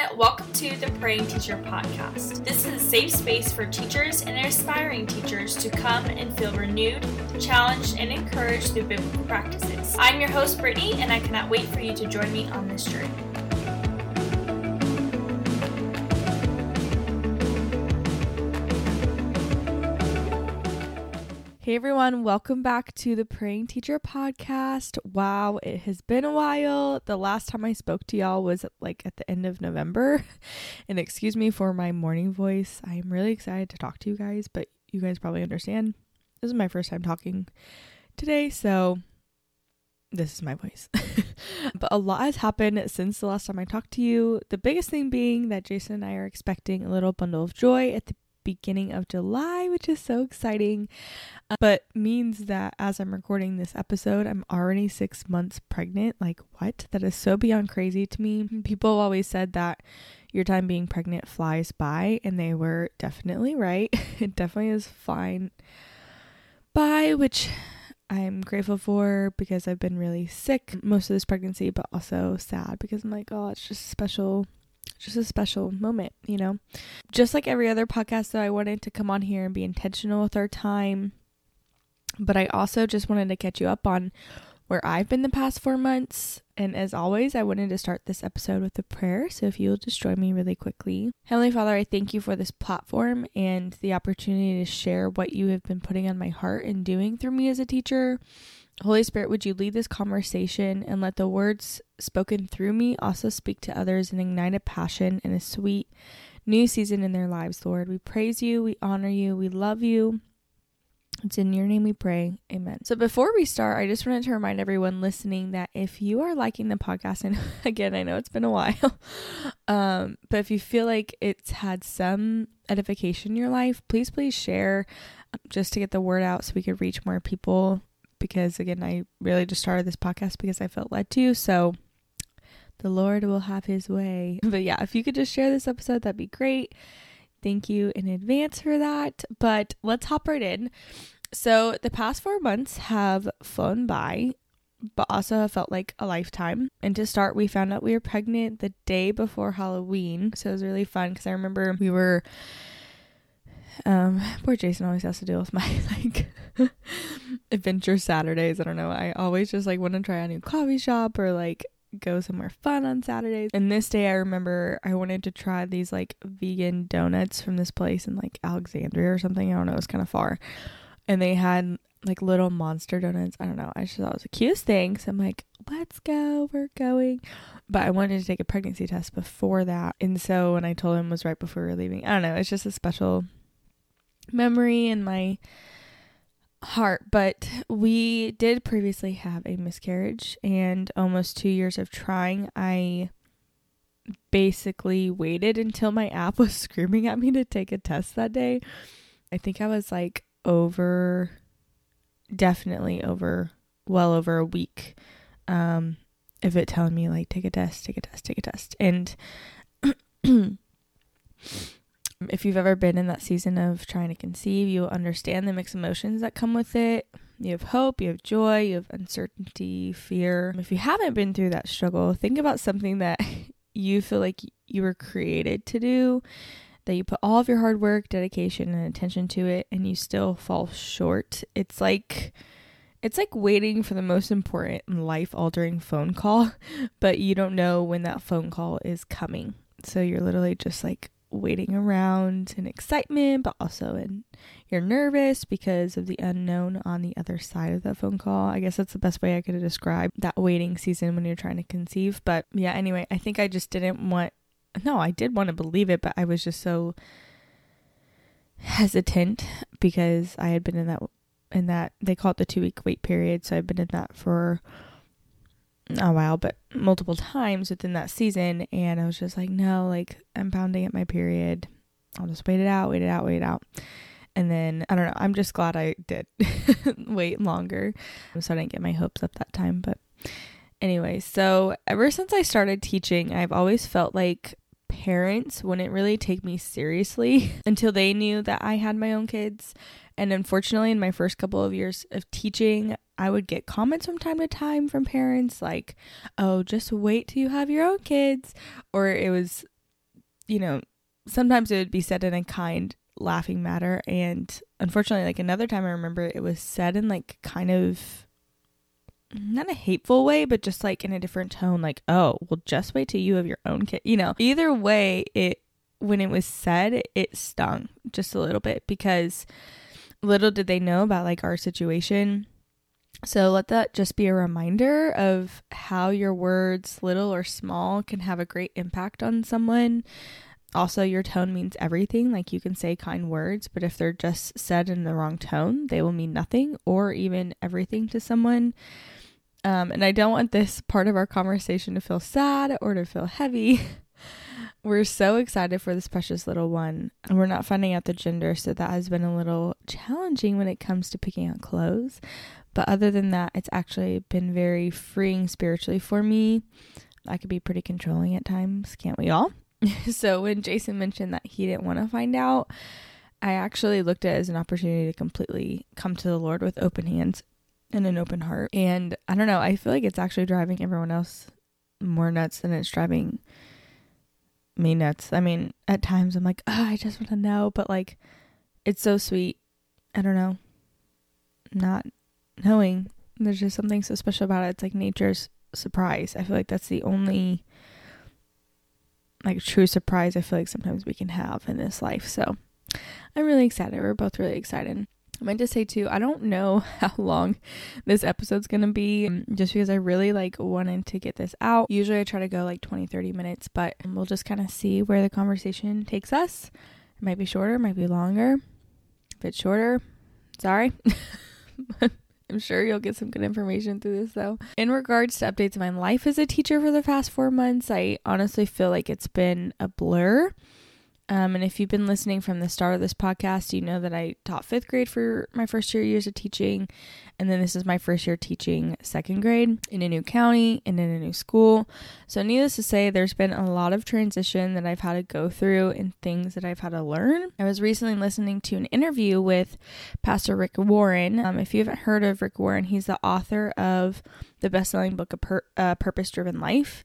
everyone. Welcome to the Praying Teacher Podcast. This is a safe space for teachers and aspiring teachers to come and feel renewed, challenged, and encouraged through biblical practices. I'm your host, Brittney, and I cannot wait for you to join me on this journey. Hey everyone, welcome back to the Praying Teacher Podcast. Wow, it has been a while. The last time I spoke to y'all was like at the end of November. And excuse me for my morning voice. I am really excited to talk to you guys, but you guys probably understand. This is my first time talking today, so this is my voice. But a lot has happened since the last time I talked to you. The biggest thing being that Jason and I are expecting a little bundle of joy at the beginning of July, which is so exciting, but means that as I'm recording this episode, I'm already 6 months pregnant. Like, what? That is so beyond crazy to me. People always said that your time being pregnant flies by, and they were definitely right. It definitely is flying by, which I'm grateful for because I've been really sick most of this pregnancy, but also sad because I'm like, oh, it's just special. Just a special moment, you know? Just like every other podcast, though, I wanted to come on here and be intentional with our time. But I also just wanted to catch you up on where I've been the past 4 months. And as always, I wanted to start this episode with a prayer. So if you'll just join me really quickly. Heavenly Father, I thank you for this platform and the opportunity to share what you have been putting on my heart and doing through me as a teacher. Holy Spirit, would you lead this conversation and let the words spoken through me also speak to others and ignite a passion and a sweet new season in their lives, Lord. We praise you, we honor you, we love you. It's in your name we pray. Amen. So before we start, I just wanted to remind everyone listening that if you are liking the podcast, and again, I know it's been a while, but if you feel like it's had some edification in your life, please share just to get the word out so we could reach more people. Because again, I really just started this podcast because I felt led to, so the Lord will have his way. But yeah, if you could just share this episode, that'd be great. Thank you in advance for that. But let's hop right in. So the past 4 months have flown by, but also have felt like a lifetime. And to start, we found out we were pregnant the day before Halloween. So it was really fun because I remember we were, poor Jason always has to deal with my like adventure Saturdays. I don't know. I always just like want to try a new coffee shop or like go somewhere fun on Saturdays. And this day I remember I wanted to try these like vegan donuts from this place in like Alexandria or something. I don't know. It was kind of far. And they had like little monster donuts. I don't know. I just thought it was the cutest thing. So I'm like, let's go. We're going. But I wanted to take a pregnancy test before that. And so when I told him it was right before we were leaving, I don't know. It's just a special memory in my heart. But we did previously have a miscarriage, and almost 2 years of trying, I basically waited until my app was screaming at me to take a test that day. I think I was like well over a week of it telling me like take a test. And if you've ever been in that season of trying to conceive, you'll understand the mixed emotions that come with it. You have hope, you have joy, you have uncertainty, fear. If you haven't been through that struggle, think about something that you feel like you were created to do, that you put all of your hard work, dedication, and attention to it, and you still fall short. It's like waiting for the most important life-altering phone call, but you don't know when that phone call is coming. So you're literally just like waiting around in excitement, but also you're nervous because of the unknown on the other side of that phone call. I guess that's the best way I could describe that waiting season when you're trying to conceive. But yeah, anyway, I think I just I did want to believe it, but I was just so hesitant because I had been in that they call it the 2-week wait period. So I've been in that for a while, but multiple times within that season. And I was just like, no, like I'm pounding at my period. I'll just wait it out. And then I don't know. I'm just glad I did wait longer. So I didn't get my hopes up that time. But anyway, so ever since I started teaching, I've always felt like parents wouldn't really take me seriously until they knew that I had my own kids. And unfortunately, in my first couple of years of teaching, I would get comments from time to time from parents like, oh, just wait till you have your own kids. Or it was you know, sometimes it would be said in a kind, laughing matter. And unfortunately, like another time I remember it was said in like kind of not a hateful way, but just like in a different tone, like, oh, well, just wait till you have your own kid. You know, either way, when it was said, it stung just a little bit because little did they know about like our situation. So let that just be a reminder of how your words, little or small, can have a great impact on someone. Also, your tone means everything. Like, you can say kind words, but if they're just said in the wrong tone, they will mean nothing or even everything to someone. And I don't want this part of our conversation to feel sad or to feel heavy. We're so excited for this precious little one, and we're not finding out the gender, so that has been a little challenging when it comes to picking out clothes. But other than that, it's actually been very freeing spiritually for me. I could be pretty controlling at times, can't we all? So when Jason mentioned that he didn't want to find out, I actually looked at it as an opportunity to completely come to the Lord with open hands and an open heart. And I don't know, I feel like it's actually driving everyone else more nuts than it's driving me nuts. I mean, at times I'm like, oh, I just want to know, but like, it's so sweet. I don't know, not knowing. There's just something so special about it. It's like nature's surprise. I feel like that's the only like true surprise I feel like sometimes we can have in this life. So I'm really excited. We're both really excited. I meant to say too, I don't know how long this episode's going to be, just because I really like wanted to get this out. Usually I try to go like 20-30 minutes, but we'll just kind of see where the conversation takes us. It might be shorter, might be longer. If it's shorter, sorry. I'm sure you'll get some good information through this though. In regards to updates of my life as a teacher for the past 4 months, I honestly feel like it's been a blur. And if you've been listening from the start of this podcast, you know that I taught 5th grade for my first 2 years of teaching. And then this is my first year teaching 2nd grade in a new county and in a new school. So needless to say, there's been a lot of transition that I've had to go through and things that I've had to learn. I was recently listening to an interview with Pastor Rick Warren. If you haven't heard of Rick Warren, he's the author of the best-selling book, Purpose-Driven Life,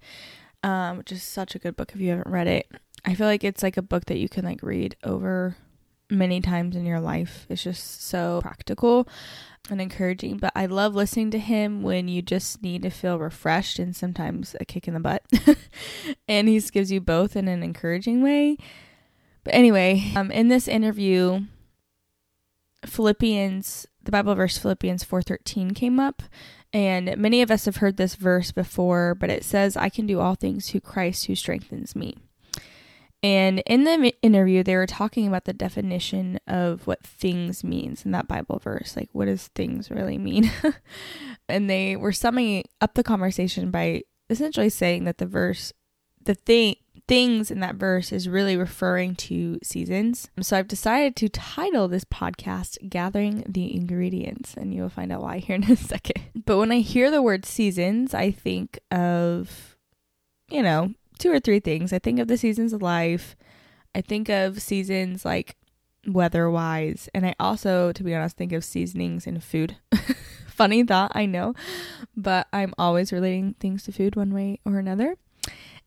which is such a good book if you haven't read it. I feel like it's like a book that you can like read over many times in your life. It's just so practical and encouraging, but I love listening to him when you just need to feel refreshed and sometimes a kick in the butt. And he gives you both in an encouraging way. But anyway, in this interview, the Bible verse Philippians 4:13 came up, and many of us have heard this verse before, but it says, I can do all things through Christ who strengthens me. And in the interview, they were talking about the definition of what things means in that Bible verse. Like, what does things really mean? And they were summing up the conversation by essentially saying that things in that verse is really referring to seasons. So I've decided to title this podcast, Gathering the Ingredients, and you will find out why here in a second. But when I hear the word seasons, I think of, you know, 2 or 3 things. I think of the seasons of life. I think of seasons like weather-wise. And I also, to be honest, think of seasonings and food. Funny thought, I know. But I'm always relating things to food one way or another.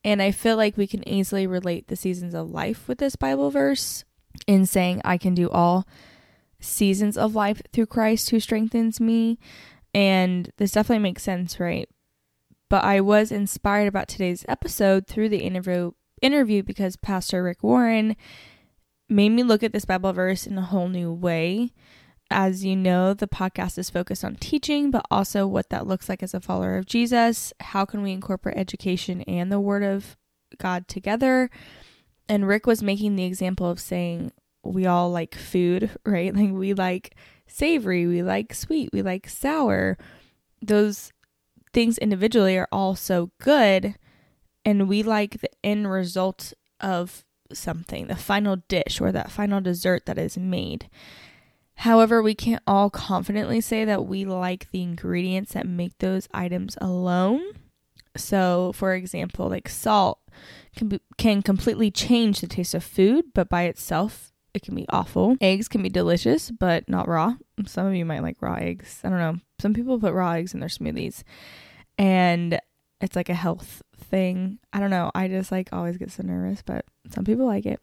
And I feel like we can easily relate the seasons of life with this Bible verse in saying, I can do all seasons of life through Christ who strengthens me. And this definitely makes sense, right? But I was inspired about today's episode through the interview because Pastor Rick Warren made me look at this Bible verse in a whole new way. As you know, the podcast is focused on teaching, but also what that looks like as a follower of Jesus. How can we incorporate education and the Word of God together? And Rick was making the example of saying we all like food, right? Like we like savory, we like sweet, we like sour. Those things individually are all so good, and we like the end result of something, the final dish or that final dessert that is made. However, we can't all confidently say that we like the ingredients that make those items alone. So, for example, like salt can completely change the taste of food, but by itself it can be awful. Eggs can be delicious, but not raw. Some of you might like raw eggs. I don't know. Some people put raw eggs in their smoothies, and it's like a health thing. I don't know. I just like always get so nervous, but some people like it.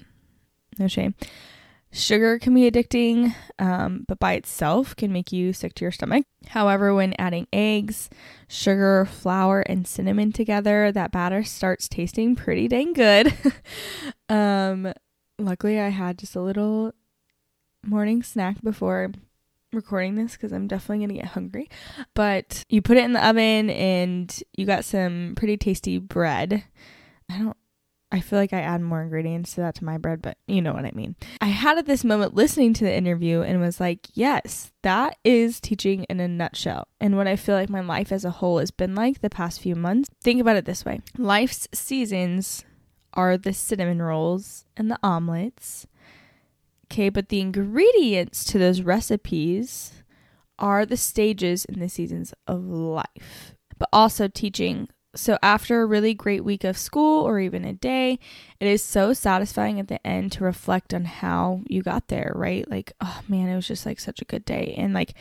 No shame. Sugar can be addicting, but by itself can make you sick to your stomach. However, when adding eggs, sugar, flour, and cinnamon together, that batter starts tasting pretty dang good. Luckily, I had just a little morning snack before recording this because I'm definitely going to get hungry. But you put it in the oven and you got some pretty tasty bread. I feel like I add more ingredients to that to my bread, but you know what I mean. I had at this moment listening to the interview and was like, yes, that is teaching in a nutshell. And what I feel like my life as a whole has been like the past few months. Think about it this way. Life's seasons are the cinnamon rolls and the omelets. Okay, but the ingredients to those recipes are the stages in the seasons of life, but also teaching. So after a really great week of school or even a day, it is so satisfying at the end to reflect on how you got there, right? Like, oh man, it was just like such a good day. And like,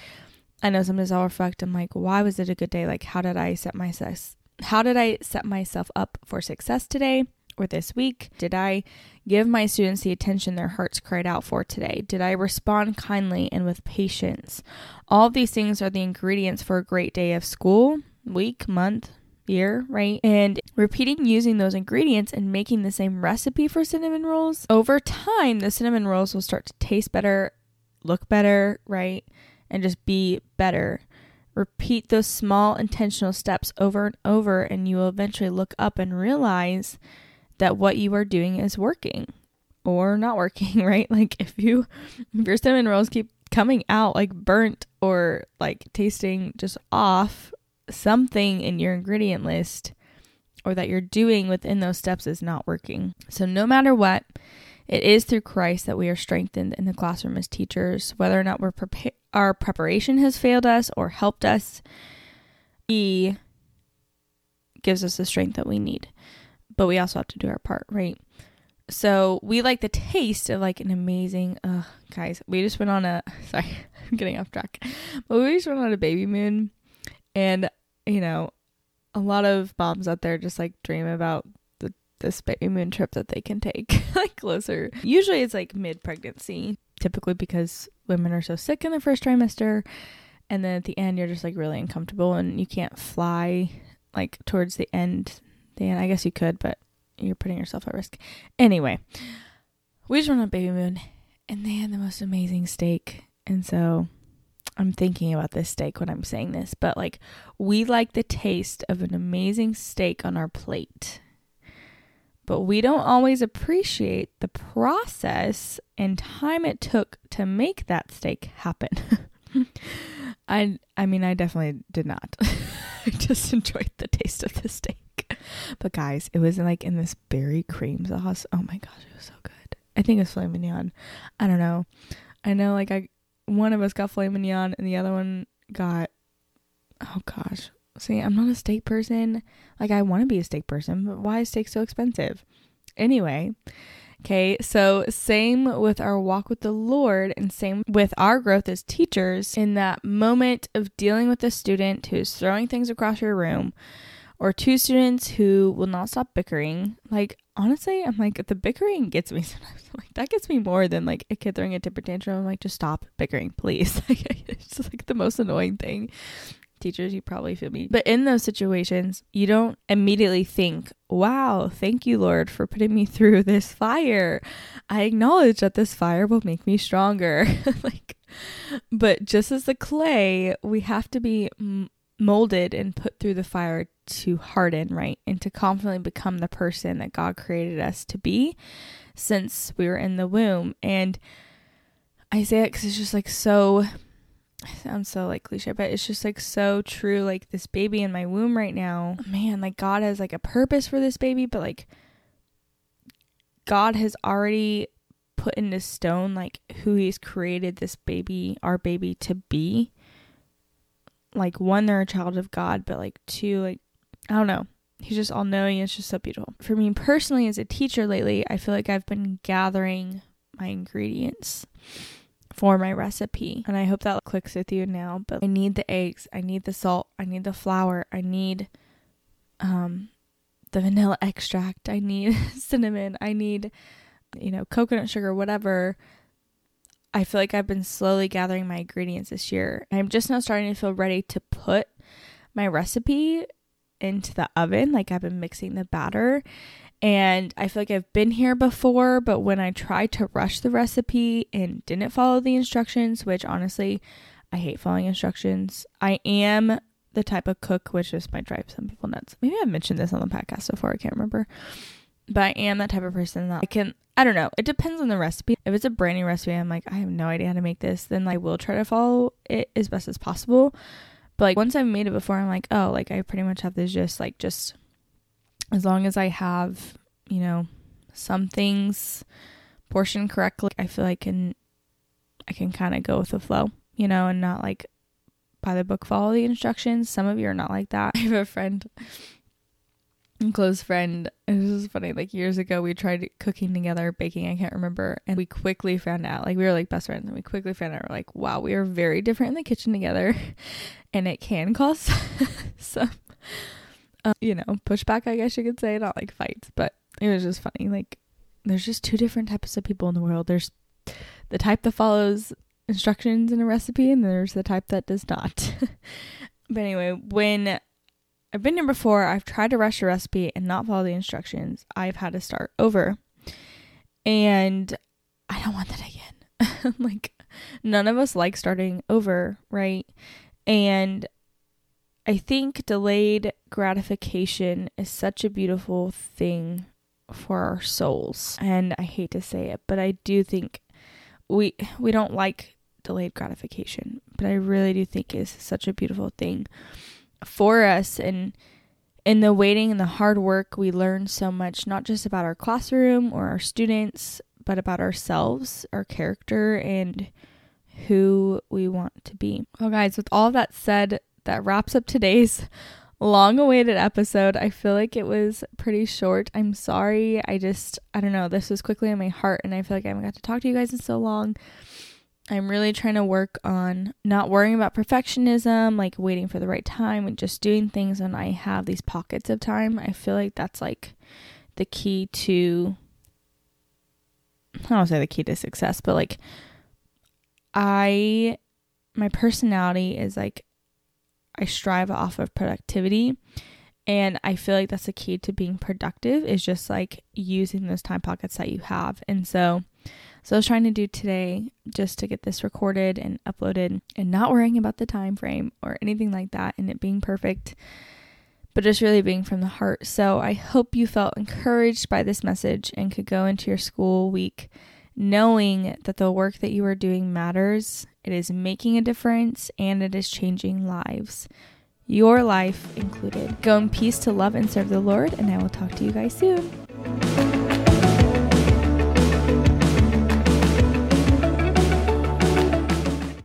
I know sometimes I'll reflect, I'm like, why was it a good day? Like, how did I set myself up for success today or this week? Did I give my students the attention their hearts cried out for today? Did I respond kindly and with patience? All of these things are the ingredients for a great day of school, week, month, year, right? And repeating using those ingredients and making the same recipe for cinnamon rolls, over time, the cinnamon rolls will start to taste better, look better, right? And just be better. Repeat those small intentional steps over and over, and you will eventually look up and realize that what you are doing is working or not working, right? Like if your cinnamon rolls keep coming out like burnt or like tasting just off, something in your ingredient list or that you're doing within those steps is not working. So no matter what, it is through Christ that we are strengthened in the classroom as teachers, whether or not our preparation has failed us or helped us. He gives us the strength that we need, but we also have to do our part, right? So we like the taste of like an amazing, guys, we just went on I'm getting off track, but we just went on a baby moon. And, you know, a lot of moms out there just like dream about this baby moon trip that they can take like closer. Usually it's like mid-pregnancy, typically because women are so sick in the first trimester. And then at the end, you're just like really uncomfortable and you can't fly like towards the end. I guess you could, but you're putting yourself at risk. Anyway, we just went on a baby moon and they had the most amazing steak. And so I'm thinking about this steak when I'm saying this, but like we like the taste of an amazing steak on our plate, but we don't always appreciate the process and time it took to make that steak happen. I mean, I definitely did not. I just enjoyed the taste of the steak, but guys, it was like in this berry cream sauce. Oh my gosh, it was so good. I think it was filet mignon. I don't know. I know like one of us got filet mignon and the other one got, oh gosh. See, I'm not a steak person. Like I want to be a steak person, but why is steak so expensive? Anyway, okay. So same with our walk with the Lord and same with our growth as teachers in that moment of dealing with a student who's throwing things across your room or two students who will not stop bickering. Like, honestly, I'm like, the bickering gets me sometimes. I'm like, that gets me more than like a kid throwing a temper tantrum. I'm like, just stop bickering, please. Like, it's just like the most annoying thing. Teachers, you probably feel me. But in those situations, you don't immediately think, wow, thank you, Lord, for putting me through this fire. I acknowledge that this fire will make me stronger. But just as the clay, we have to be molded and put through the fire to harden, right? And to confidently become the person that God created us to be since we were in the womb. And I say that because it's just like so, it sounds so like cliche, but it's just like so true. Like this baby in my womb right now, man, like God has like a purpose for this baby, but like God has already put into stone like who he's created this baby, our baby, to be. Like one, they're a child of God, but like two, like, I don't know. He's just all knowing. It's just so beautiful. For me personally, as a teacher lately, I feel like I've been gathering my ingredients for my recipe. And I hope that clicks with you now, but I need the eggs. I need the salt. I need the flour. I need the vanilla extract, I need cinnamon, I need, coconut sugar, whatever. I feel like I've been slowly gathering my ingredients this year. I'm just now starting to feel ready to put my recipe into the oven. Like, I've been mixing the batter, and I feel like I've been here before, but when I tried to rush the recipe and didn't follow the instructions, which honestly, I hate following instructions. I am the type of cook, which is my drive some people nuts. Maybe I've mentioned this on the podcast before, I can't remember. But I am that type of person that I don't know. It depends on the recipe. If it's a brand new recipe, I'm like, I have no idea how to make this. Then I will try to follow it as best as possible. But once I've made it before, I'm like, oh, I pretty much have this just as long as I have, some things portioned correctly, I feel like I can kind of go with the flow, and not by the book, follow the instructions. Some of you are not like that. I have a friend, a close friend. It was funny. Years ago, we tried cooking together, baking. I can't remember. And we quickly found out, we were best friends. And we quickly found out, we're wow, we are very different in the kitchen together. And it can cause some, pushback, I guess you could say. Not fights, but it was just funny. There's just two different types of people in the world. There's the type that follows instructions in a recipe, and there's the type that does not. But anyway, when I've been here before, I've tried to rush a recipe and not follow the instructions. I've had to start over, and I don't want that again. None of us like starting over, right? And I think delayed gratification is such a beautiful thing for our souls, and I hate to say it, but I do think we don't like delayed gratification, but I really do think it's such a beautiful thing for us. And in the waiting and the hard work, we learn so much, not just about our classroom or our students, but about ourselves, our character, and who we want to be. Well, guys, with all that said, that wraps up today's long-awaited episode. I feel like it was pretty short. I'm sorry. I don't know. This was quickly in my heart, and I feel like I haven't got to talk to you guys in so long. I'm really trying to work on not worrying about perfectionism, waiting for the right time, and just doing things when I have these pockets of time. I feel like that's the key to, I don't want to say the key to success, but my personality is I strive off of productivity, and I feel like that's the key to being productive is just using those time pockets that you have. And so I was trying to do today just to get this recorded and uploaded and not worrying about the time frame or anything like that and it being perfect, but just really being from the heart. So I hope you felt encouraged by this message and could go into your school week knowing that the work that you are doing matters. It is making a difference, and it is changing lives, your life included. Go in peace to love and serve the Lord, and I will talk to you guys soon.